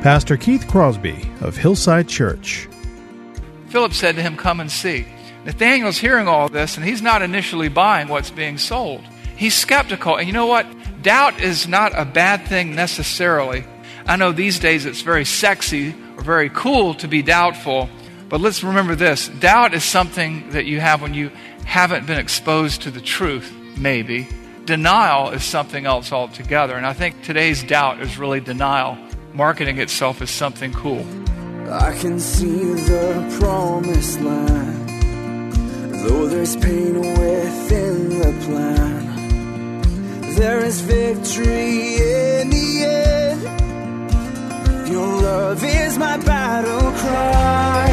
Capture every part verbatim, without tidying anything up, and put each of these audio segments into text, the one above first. Pastor Keith Crosby of Hillside Church. Philip said to him, "Come and see." Nathanael's hearing all this, and he's not initially buying what's being sold. He's skeptical. And you know what? Doubt is not a bad thing necessarily. I know these days it's very sexy or very cool to be doubtful, but let's remember this. Doubt is something that you have when you haven't been exposed to the truth, maybe. Denial is something else altogether. And I think today's doubt is really denial, marketing itself as something cool. I can see the promised land, though there's pain within the plan. There is victory in the end. Your love is my battle cry,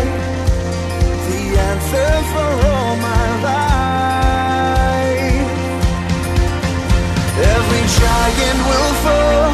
the answer for all my life. Every giant will fall,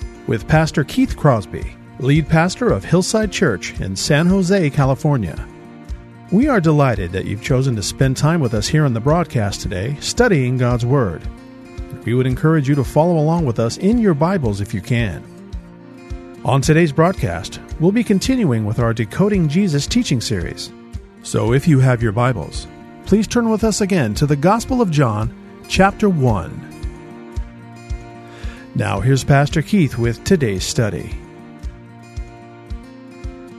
with Pastor Keith Crosby, lead pastor of Hillside Church in San Jose, California. We are delighted that you've chosen to spend time with us here on the broadcast today, studying God's Word. We would encourage you to follow along with us in your Bibles if you can. On today's broadcast, we'll be continuing with our Decoding Jesus teaching series. So if you have your Bibles, please turn with us again to the Gospel of John, chapter one. Now here's Pastor Keith with today's study.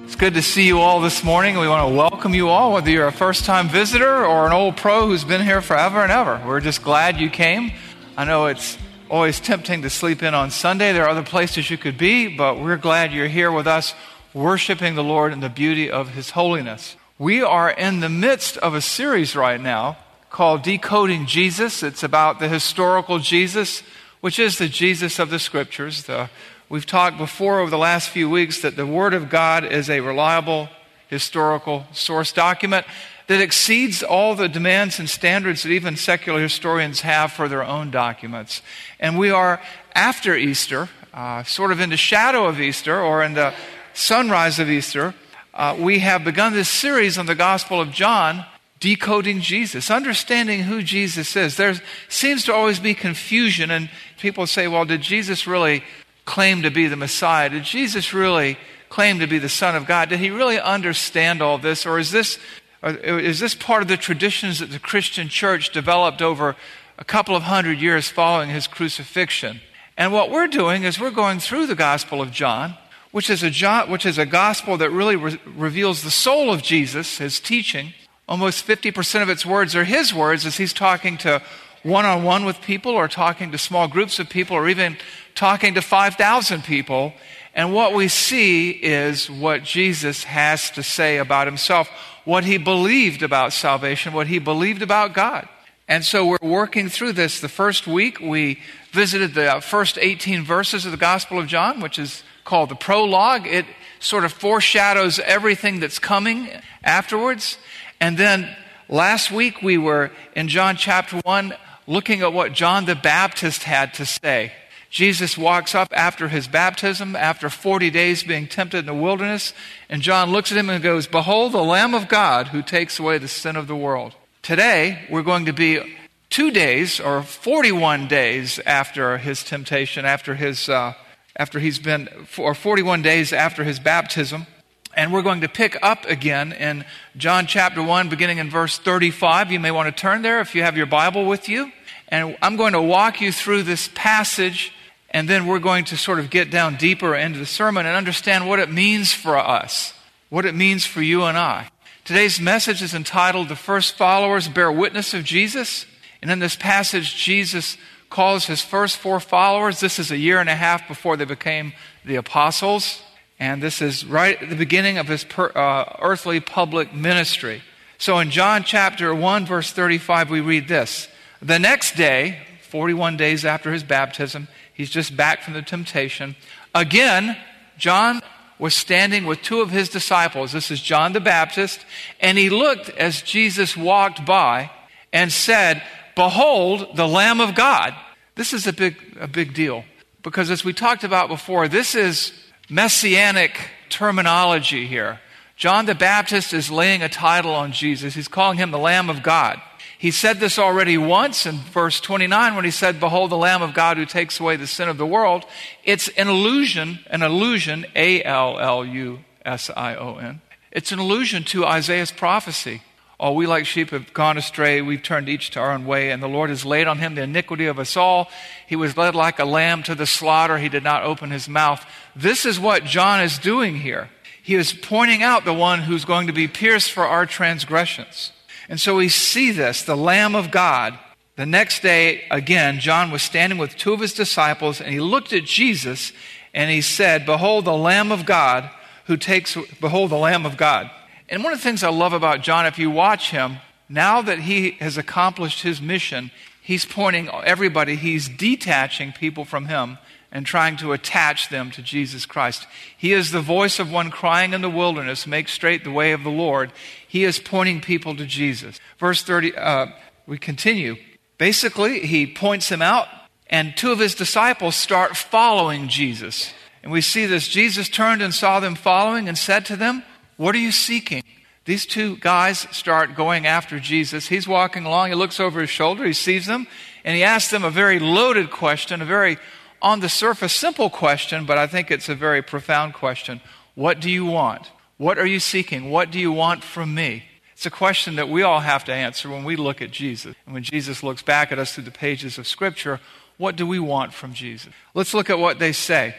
It's good to see you all this morning. We want to welcome you all, whether you're a first-time visitor or an old pro who's been here forever and ever. We're just glad you came. I know it's always tempting to sleep in on Sunday. There are other places you could be, but we're glad you're here with us, worshiping the Lord and the beauty of His holiness. We are in the midst of a series right now called Decoding Jesus. It's about the historical Jesus, which is the Jesus of the Scriptures. The We've talked before over the last few weeks that the Word of God is a reliable historical source document that exceeds all the demands and standards that even secular historians have for their own documents. And we are after Easter, uh, sort of in the shadow of Easter or in the sunrise of Easter, uh, we have begun this series on the Gospel of John, Decoding Jesus, understanding who Jesus is. There seems to always be confusion, and people say, well, did Jesus really claim to be the Messiah? Did Jesus really claim to be the Son of God? Did he really understand all this? Or is this, or is this part of the traditions that the Christian church developed over a couple of hundred years following his crucifixion? And what we're doing is we're going through the Gospel of John, which is a, John, which is a gospel that really re- reveals the soul of Jesus, his teaching. Almost fifty percent of its words are his words as he's talking to one-on-one with people or talking to small groups of people or even talking to five thousand people, and what we see is what Jesus has to say about himself, what he believed about salvation, what he believed about God. And so we're working through this. The first week we visited the first eighteen verses of the Gospel of John, which is called the prologue. It sort of foreshadows everything that's coming afterwards. And then last week we were in John chapter one looking at what John the Baptist had to say. Jesus walks up after his baptism, after forty days being tempted in the wilderness, and John looks at him and goes, "Behold, the Lamb of God who takes away the sin of the world." Today, we're going to be two days or forty-one days after his temptation, after his, uh, after he's been, or forty-one days after his baptism, and we're going to pick up again in John chapter one, beginning in verse thirty-five. You may want to turn there if you have your Bible with you, and I'm going to walk you through this passage And then we're going to sort of get down deeper into the sermon and understand what it means for us, what it means for you and I. Today's message is entitled, The First Followers Bear Witness of Jesus. And in this passage, Jesus calls his first four followers. This is a year and a half before they became the apostles. And this is right at the beginning of his per, uh, earthly public ministry. So in John chapter one, verse thirty-five, we read this. The next day, forty-one days after his baptism, he's just back from the temptation. Again, John was standing with two of his disciples. This is John the Baptist. And he looked as Jesus walked by and said, Behold, the Lamb of God. This is a big, a big deal. Because as we talked about before, this is messianic terminology here. John the Baptist is laying a title on Jesus. He's calling him the Lamb of God. He said this already once in verse twenty-nine when he said, Behold, the Lamb of God who takes away the sin of the world. It's an allusion, an allusion, A L L U S I O N. It's an allusion to Isaiah's prophecy. Oh, we like sheep have gone astray, we've turned each to our own way, and the Lord has laid on him the iniquity of us all. He was led like a lamb to the slaughter, he did not open his mouth. This is what John is doing here. He is pointing out the one who's going to be pierced for our transgressions. And so we see this, the Lamb of God. The next day, again, John was standing with two of his disciples, and he looked at Jesus, and he said, Behold the Lamb of God who takes, behold the Lamb of God. And one of the things I love about John, if you watch him, now that he has accomplished his mission, he's pointing everybody, he's detaching people from him and trying to attach them to Jesus Christ. He is the voice of one crying in the wilderness, make straight the way of the Lord. He is pointing people to Jesus. Verse thirty, uh, we continue. Basically, he points him out, and two of his disciples start following Jesus. And we see this, Jesus turned and saw them following and said to them, What are you seeking? These two guys start going after Jesus. He's walking along. He looks over his shoulder. He sees them. And he asks them a very loaded question, a very on the surface simple question, but I think it's a very profound question. What do you want? What are you seeking? What do you want from me? It's a question that we all have to answer when we look at Jesus. And when Jesus looks back at us through the pages of Scripture, what do we want from Jesus? Let's look at what they say.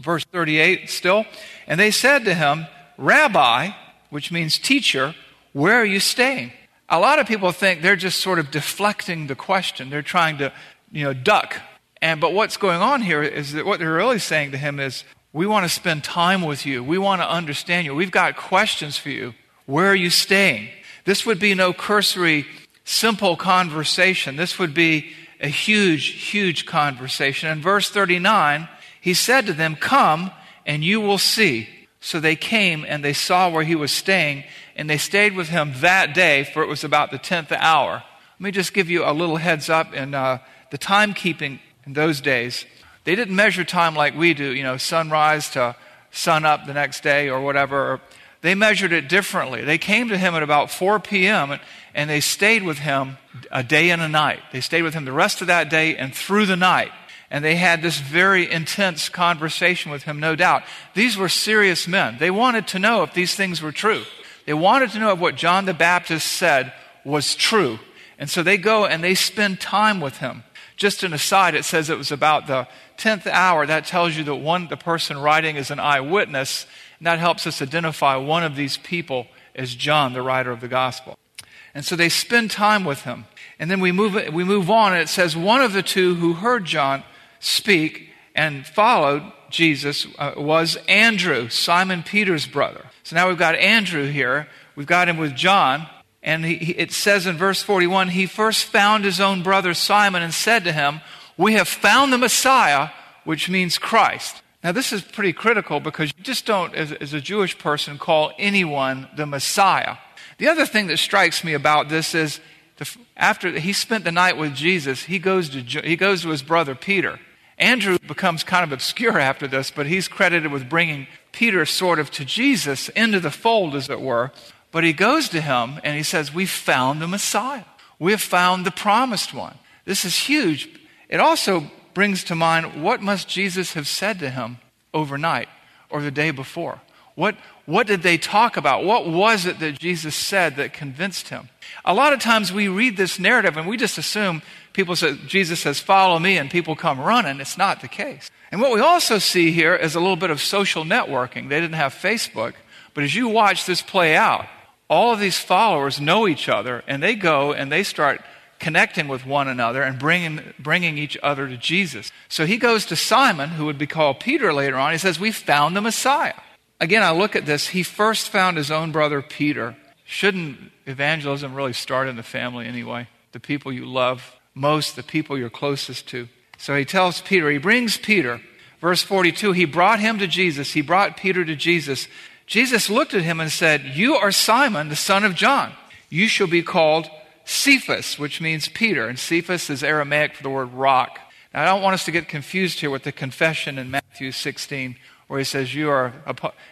Verse thirty-eight still. And they said to him, Rabbi, which means teacher, where are you staying? A lot of people think they're just sort of deflecting the question. They're trying to, you know, duck. And but what's going on here is that what they're really saying to him is, we want to spend time with you. We want to understand you. We've got questions for you. Where are you staying? This would be no cursory, simple conversation. This would be a huge, huge conversation. In verse thirty-nine, he said to them, Come and you will see. So they came and they saw where he was staying, and they stayed with him that day, for it was about the tenth hour. Let me just give you a little heads up in uh, the timekeeping in those days. They didn't measure time like we do, you know, sunrise to sun up the next day or whatever. They measured it differently. They came to him at about four p.m., and they stayed with him a day and a night. They stayed with him the rest of that day and through the night. And they had this very intense conversation with him, no doubt. These were serious men. They wanted to know if these things were true. They wanted to know if what John the Baptist said was true. And so they go and they spend time with him. Just an aside, it says it was about the tenth hour. That tells you that one, the person writing is an eyewitness. And that helps us identify one of these people as John, the writer of the gospel. And so they spend time with him. And then we move, we move on, and it says one of the two who heard John speak and followed Jesus uh, was Andrew, Simon Peter's brother. So now we've got Andrew here. We've got him with John. And he, he, it says in verse forty-one, he first found his own brother Simon and said to him, We have found the Messiah, which means Christ. Now this is pretty critical because you just don't, as, as a Jewish person, call anyone the Messiah. The other thing that strikes me about this is the, after he spent the night with Jesus, he goes to he goes to his brother Peter. Andrew becomes kind of obscure after this, but he's credited with bringing Peter sort of to Jesus, into the fold, as it were. But he goes to him, and he says, we found the Messiah. We have found the promised one. This is huge. It also brings to mind, what must Jesus have said to him overnight or the day before? What, what did they talk about? What was it that Jesus said that convinced him? A lot of times we read this narrative and we just assume people say, Jesus says, follow me, and people come running. It's not the case. And what we also see here is a little bit of social networking. They didn't have Facebook, but as you watch this play out, all of these followers know each other, and they go and they start connecting with one another and bringing, bringing each other to Jesus. So he goes to Simon, who would be called Peter later on. He says, we found the Messiah. Again, I look at this. He first found his own brother, Peter. Shouldn't evangelism really start in the family anyway? The people you love most, the people you're closest to. So he tells Peter, he brings Peter. Verse forty-two, he brought him to Jesus. He brought Peter to Jesus. Jesus looked at him and said, you are Simon, the son of John. You shall be called Cephas, which means Peter. And Cephas is Aramaic for the word rock. Now, I don't want us to get confused here with the confession in Matthew sixteen, where he says, you are,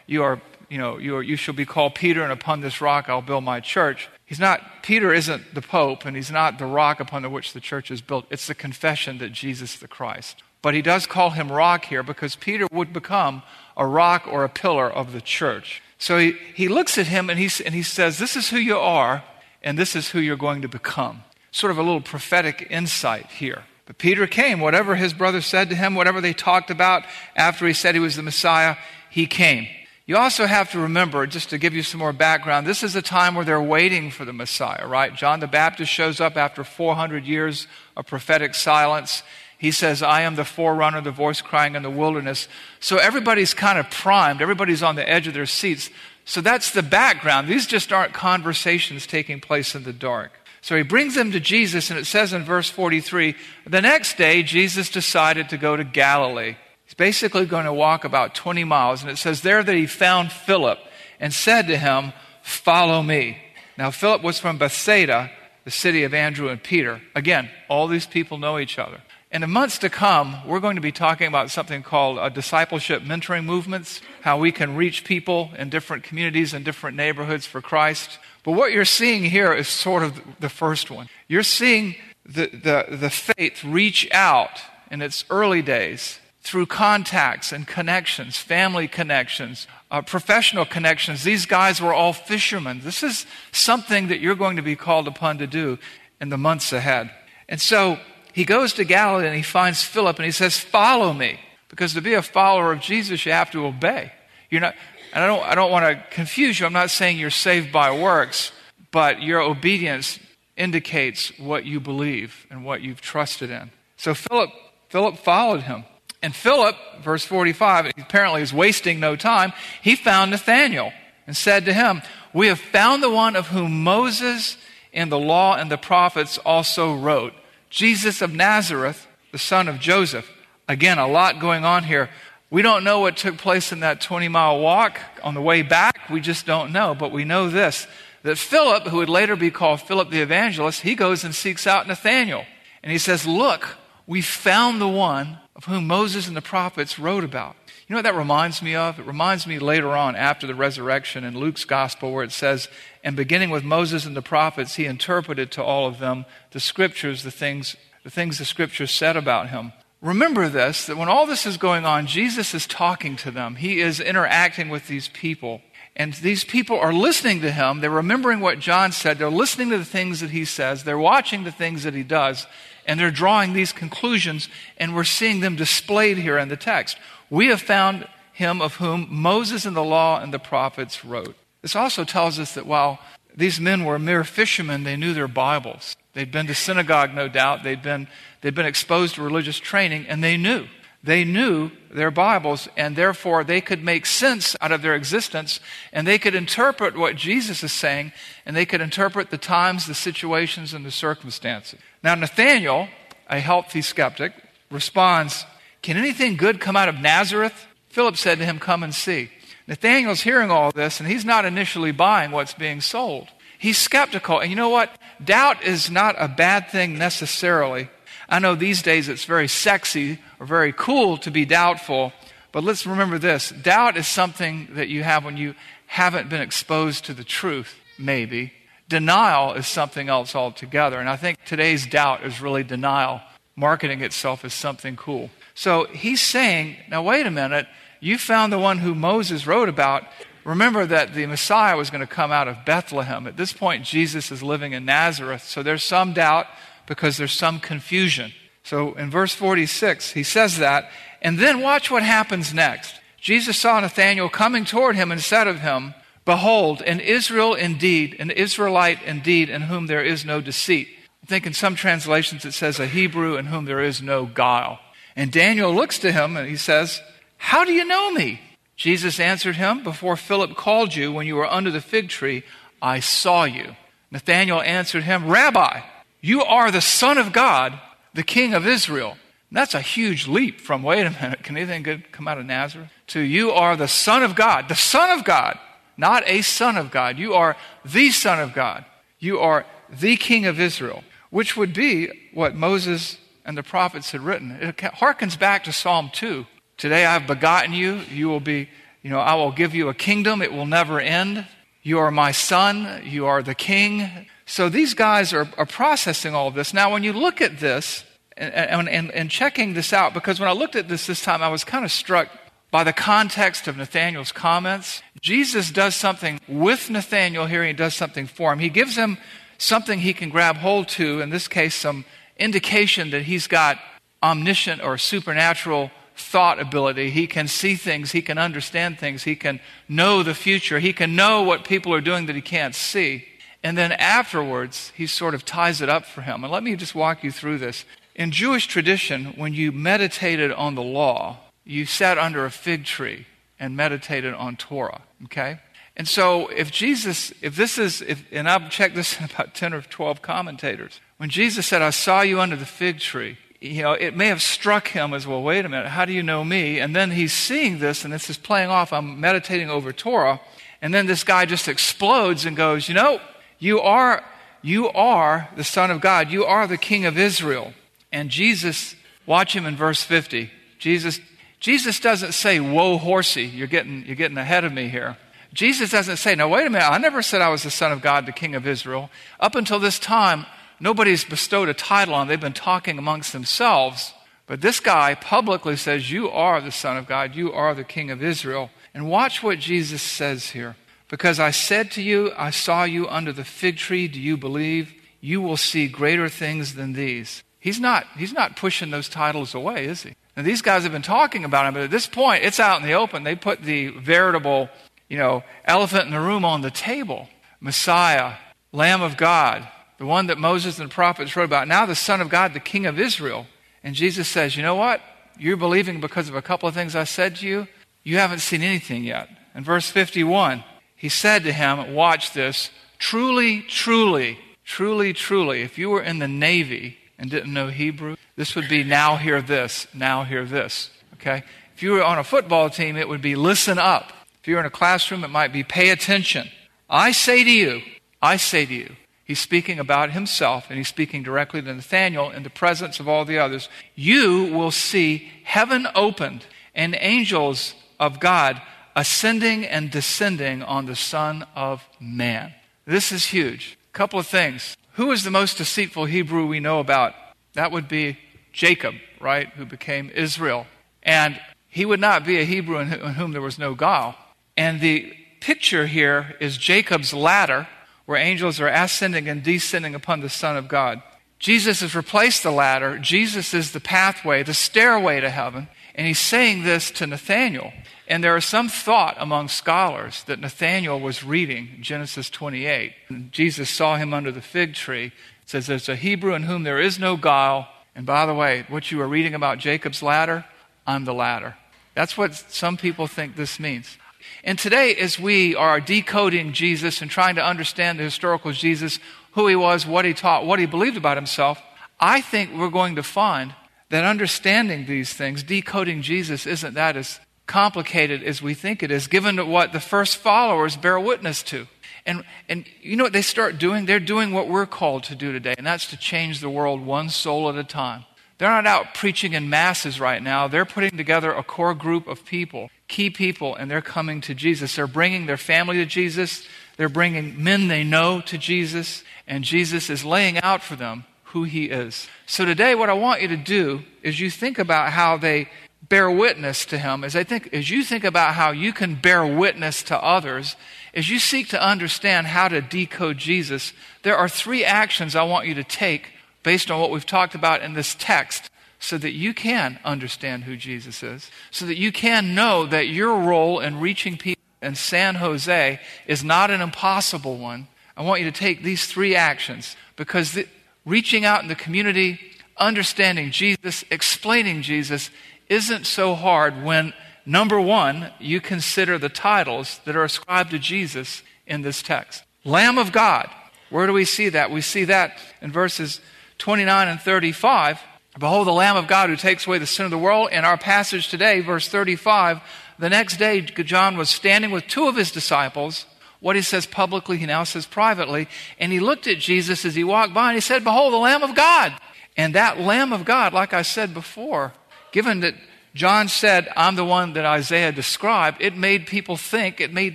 you are, you know, you are, you shall be called Peter, and upon this rock I'll build my church. He's not, Peter isn't the Pope, and he's not the rock upon which the church is built. It's the confession that Jesus is the Christ. But he does call him rock here because Peter would become a rock or a pillar of the church. So he, he looks at him and he, and he says, this is who you are and this is who you're going to become. Sort of a little prophetic insight here. But Peter came. Whatever his brother said to him, whatever they talked about after he said he was the Messiah, he came. You also have to remember, just to give you some more background, this is a time where they're waiting for the Messiah, right? John the Baptist shows up after four hundred years of prophetic silence. He says, I am the forerunner, the voice crying in the wilderness. So everybody's kind of primed. Everybody's on the edge of their seats. So that's the background. These just aren't conversations taking place in the dark. So he brings them to Jesus, and it says in verse forty-three, the next day Jesus decided to go to Galilee. He's basically going to walk about twenty miles, and it says there that he found Philip and said to him, follow me. Now Philip was from Bethsaida, the city of Andrew and Peter. Again, all these people know each other. In the months to come, we're going to be talking about something called uh, discipleship mentoring movements, how we can reach people in different communities and different neighborhoods for Christ. But what you're seeing here is sort of the first one. You're seeing the, the, the faith reach out in its early days through contacts and connections, family connections, uh, professional connections. These guys were all fishermen. This is something that you're going to be called upon to do in the months ahead. And so he goes to Galilee and he finds Philip and he says, follow me. Because to be a follower of Jesus, you have to obey. You're not, and I don't, I don't want to confuse you. I'm not saying you're saved by works, but your obedience indicates what you believe and what you've trusted in. So Philip, Philip followed him. And Philip, verse forty-five, apparently is wasting no time. He found Nathanael and said to him, we have found the one of whom Moses in the law and the prophets also wrote, Jesus of Nazareth, the son of Joseph. Again, a lot going on here. We don't know what took place in that twenty-mile walk on the way back. We just don't know. But we know this, that Philip, who would later be called Philip the Evangelist, he goes and seeks out Nathanael. And he says, look, we found the one of whom Moses and the prophets wrote about. You know what that reminds me of? It reminds me later on after the resurrection in Luke's gospel where it says, and beginning with Moses and the prophets, he interpreted to all of them the scriptures, the things the things the scriptures said about him. Remember this, that when all this is going on, Jesus is talking to them. He is interacting with these people. And these people are listening to him. They're remembering what John said. They're listening to the things that he says. They're watching the things that he does. And they're drawing these conclusions. And we're seeing them displayed here in the text. We have found him of whom Moses and the law and the prophets wrote. This also tells us that while these men were mere fishermen, they knew their Bibles. They'd been to synagogue, no doubt. They'd been, they'd been exposed to religious training, and they knew. They knew their Bibles, and therefore they could make sense out of their existence, and they could interpret what Jesus is saying, and they could interpret the times, the situations, and the circumstances. Now, Nathanael, a healthy skeptic, responds, can anything good come out of Nazareth? Philip said to him, come and see. Nathanael's hearing all this, and he's not initially buying what's being sold. He's skeptical. And you know what? Doubt is not a bad thing necessarily. I know these days it's very sexy or very cool to be doubtful, but let's remember this. Doubt is something that you have when you haven't been exposed to the truth, maybe. Denial is something else altogether. And I think today's doubt is really denial, marketing itself as something cool. So he's saying, now wait a minute, you found the one who Moses wrote about. Remember that the Messiah was going to come out of Bethlehem. At this point, Jesus is living in Nazareth, so there's some doubt because there's some confusion. So in verse forty-six, he says that, and then watch what happens next. Jesus saw Nathanael coming toward him and said of him, "Behold, an Israel indeed, an Israelite indeed, in whom there is no deceit." I think in some translations it says a Hebrew in whom there is no guile. And Daniel looks to him and he says, "How do you know me?" Jesus answered him, "Before Philip called you, when you were under the fig tree, I saw you." Nathanael answered him, "Rabbi, you are the Son of God, the King of Israel." And that's a huge leap from, wait a minute, can anything good come out of Nazareth? To, you are the Son of God, the Son of God, not a son of God. You are the Son of God. You are the King of Israel, which would be what Moses and the prophets had written. It harkens back to Psalm two. Today I have begotten you, you will be, you know, I will give you a kingdom, it will never end. You are my son, you are the king. So these guys are, are processing all of this. Now when you look at this, and, and, and, and checking this out, because when I looked at this this time, I was kind of struck by the context of Nathanael's comments. Jesus does something with Nathanael here, and he does something for him. He gives him something he can grab hold to, in this case some indication that he's got omniscient or supernatural thought ability. He can see things, he can understand things, he can know the future, he can know what people are doing that he can't see. And then afterwards, he sort of ties it up for him. And let me just walk you through this. In Jewish tradition, when you meditated on the law, you sat under a fig tree and meditated on Torah, okay? And so if Jesus, if this is, if, and I've checked this in about ten or twelve commentators, when Jesus said, "I saw you under the fig tree," you know, it may have struck him as, well, wait a minute, how do you know me? And then he's seeing this, and this is playing off, I'm meditating over Torah, and then this guy just explodes and goes, you know, you are, you are the Son of God, you are the King of Israel. And Jesus, watch him in verse fifty. Jesus, Jesus doesn't say, "Whoa, horsey, you're getting, you're getting ahead of me here." Jesus doesn't say, "Now wait a minute, I never said I was the Son of God, the King of Israel. Up until this time, nobody's bestowed a title on. They've been talking amongst themselves. But this guy publicly says, you are the Son of God. You are the King of Israel." And watch what Jesus says here. "Because I said to you, I saw you under the fig tree. Do you believe? You will see greater things than these." He's not, he's not pushing those titles away, is he? Now, these guys have been talking about him, but at this point, it's out in the open. They put the veritable, you know, elephant in the room on the table. Messiah, Lamb of God, the one that Moses and the prophets wrote about, now the Son of God, the King of Israel. And Jesus says, you know what? You're believing because of a couple of things I said to you. You haven't seen anything yet. In verse fifty-one, he said to him, watch this, "Truly, truly, truly, truly," if you were in the Navy and didn't know Hebrew, this would be "now hear this, now hear this," okay? If you were on a football team, it would be "listen up." If you were in a classroom, it might be "pay attention. I say to you, I say to you." He's speaking about himself, and he's speaking directly to Nathanael in the presence of all the others. "You will see heaven opened and angels of God ascending and descending on the Son of Man." This is huge. A couple of things. Who is the most deceitful Hebrew we know about? That would be Jacob, right, who became Israel. And he would not be a Hebrew in whom there was no guile. And the picture here is Jacob's ladder, where angels are ascending and descending upon the Son of God. Jesus has replaced the ladder. Jesus is the pathway, the stairway to heaven. And he's saying this to Nathanael. And there is some thought among scholars that Nathanael was reading Genesis twenty-eight. And Jesus saw him under the fig tree. It says, there's a Hebrew in whom there is no guile. And by the way, what you were reading about Jacob's ladder, I'm the ladder. That's what some people think this means. And today, as we are decoding Jesus and trying to understand the historical Jesus, who he was, what he taught, what he believed about himself, I think we're going to find that understanding these things, decoding Jesus, isn't that as complicated as we think it is, given what the first followers bear witness to. And, and you know what they start doing? They're doing what we're called to do today, and that's to change the world one soul at a time. They're not out preaching in masses right now. They're putting together a core group of people, key people, and they're coming to Jesus. They're bringing their family to Jesus. They're bringing men they know to Jesus, and Jesus is laying out for them who he is. So today, what I want you to do is you think about how they bear witness to him, as I think, as you think about how you can bear witness to others, as you seek to understand how to decode Jesus, there are three actions I want you to take based on what we've talked about in this text, so that you can understand who Jesus is, so that you can know that your role in reaching people in San Jose is not an impossible one. I want you to take these three actions, because the, reaching out in the community, understanding Jesus, explaining Jesus isn't so hard when, number one, you consider the titles that are ascribed to Jesus in this text. Lamb of God. Where do we see that? We see that in verses twenty-nine and thirty-five. Behold, the Lamb of God who takes away the sin of the world. In our passage today, verse thirty-five, the next day John was standing with two of his disciples. What he says publicly, he now says privately. And he looked at Jesus as he walked by, and he said, behold, the Lamb of God. And that Lamb of God, like I said before, given that John said, I'm the one that Isaiah described, it made people think, it made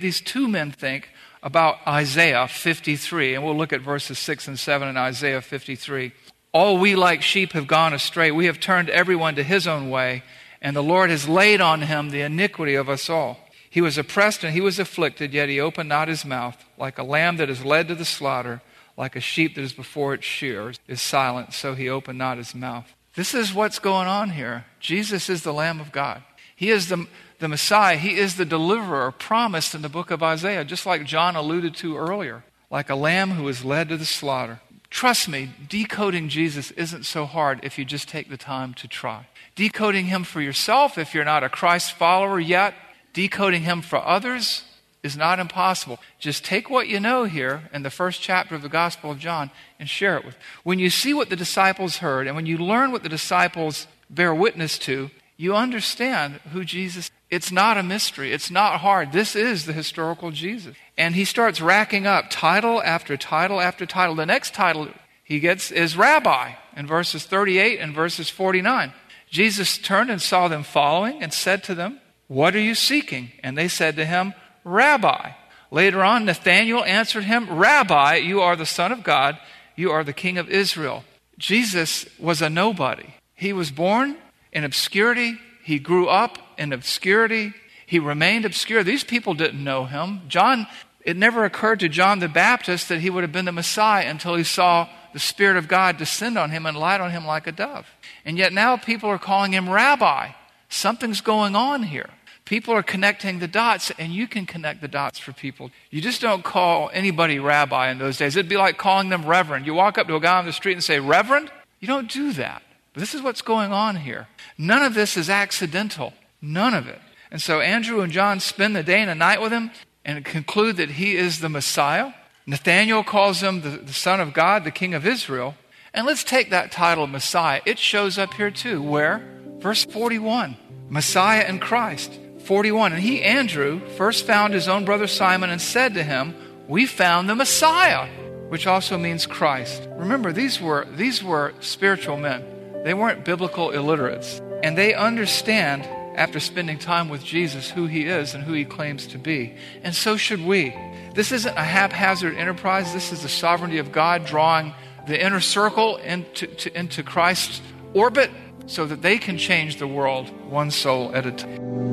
these two men think about Isaiah fifty-three. And we'll look at verses six and seven in Isaiah fifty-three. All we like sheep have gone astray. We have turned everyone to his own way, and the Lord has laid on him the iniquity of us all. He was oppressed and he was afflicted, yet he opened not his mouth. Like a lamb that is led to the slaughter, like a sheep that is before its shears is silent, so he opened not his mouth. This is what's going on here. Jesus is the Lamb of God. He is the, the Messiah. He is the deliverer promised in the book of Isaiah, just like John alluded to earlier. Like a lamb who is led to the slaughter. Trust me, decoding Jesus isn't so hard if you just take the time to try. Decoding him for yourself, if you're not a Christ follower yet, decoding him for others is not impossible. Just take what you know here in the first chapter of the Gospel of John and share it with. When you see what the disciples heard and when you learn what the disciples bear witness to, you understand who Jesus is. It's not a mystery. It's not hard. This is the historical Jesus. And he starts racking up title after title after title. The next title he gets is Rabbi in verses thirty-eight and verses forty-nine. Jesus turned and saw them following and said to them, what are you seeking? And they said to him, Rabbi. Later on, Nathanael answered him, Rabbi, you are the Son of God. You are the King of Israel. Jesus was a nobody. He was born in obscurity. He grew up in obscurity. He remained obscure. These people didn't know him. John, it never occurred to John the Baptist that he would have been the Messiah until he saw the Spirit of God descend on him and light on him like a dove. And yet now people are calling him Rabbi. Something's going on here. People are connecting the dots, and you can connect the dots for people. You just don't call anybody Rabbi in those days. It'd be like calling them Reverend. You walk up to a guy on the street and say, Reverend? You don't do that. But this is what's going on here. None of this is accidental. None of it. And so Andrew and John spend the day and the night with him and conclude that he is the Messiah. Nathanael calls him the, the Son of God, the King of Israel. And let's take that title, Messiah. It shows up here too. Where? Verse forty-one. Messiah and Christ. forty-one. And he, Andrew, first found his own brother Simon and said to him, we found the Messiah, which also means Christ. Remember, these were, these were spiritual men. They weren't biblical illiterates. And they understand, after spending time with Jesus, who he is and who he claims to be. And so should we. This isn't a haphazard enterprise. This is the sovereignty of God drawing the inner circle into, to, into Christ's orbit so that they can change the world one soul at a time.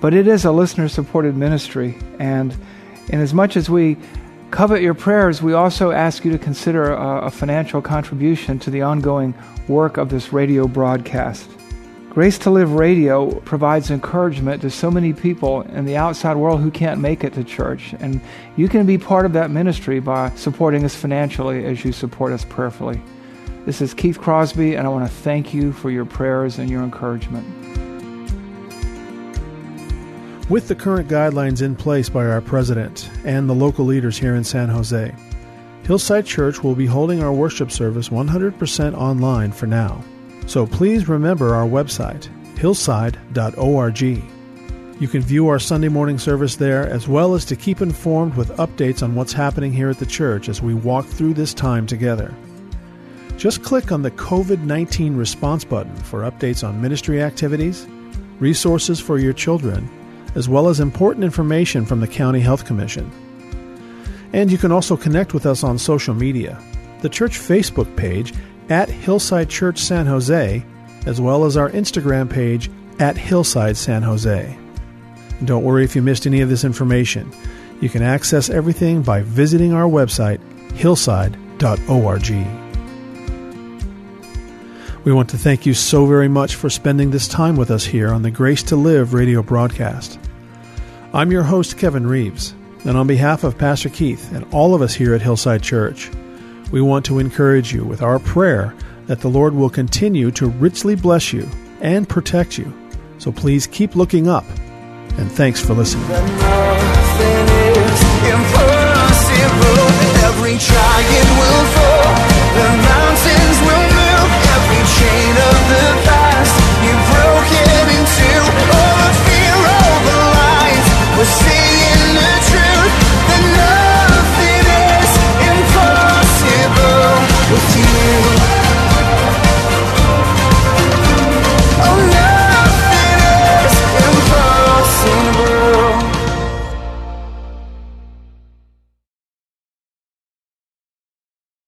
But it is a listener-supported ministry, and, and as much as we covet your prayers, we also ask you to consider a, a financial contribution to the ongoing work of this radio broadcast. Grace to Live Radio provides encouragement to so many people in the outside world who can't make it to church, and you can be part of that ministry by supporting us financially as you support us prayerfully. This is Keith Crosby, and I want to thank you for your prayers and your encouragement. with the current guidelines in place by our president and the local leaders here in San Jose, Hillside Church will be holding our worship service one hundred percent online for now. So please remember our website, hillside dot org. You can view our Sunday morning service there, as well as to keep informed with updates on what's happening here at the church as we walk through this time together. Just click on the covid nineteen response button for updates on ministry activities, resources for your children, as well as important information from the County Health Commission. And you can also connect with us on social media, the church Facebook page at Hillside Church San Jose, as well as our Instagram page at Hillside San Jose. And don't worry if you missed any of this information. You can access everything by visiting our website, hillside dot org. We want to thank you so very much for spending this time with us here on the Grace to Live radio broadcast. I'm your host, Kevin Reeves, and on behalf of Pastor Keith and all of us here at Hillside Church, we want to encourage you with our prayer that the Lord will continue to richly bless you and protect you. So please keep looking up, and thanks for listening. Nothing is impossible. Every trial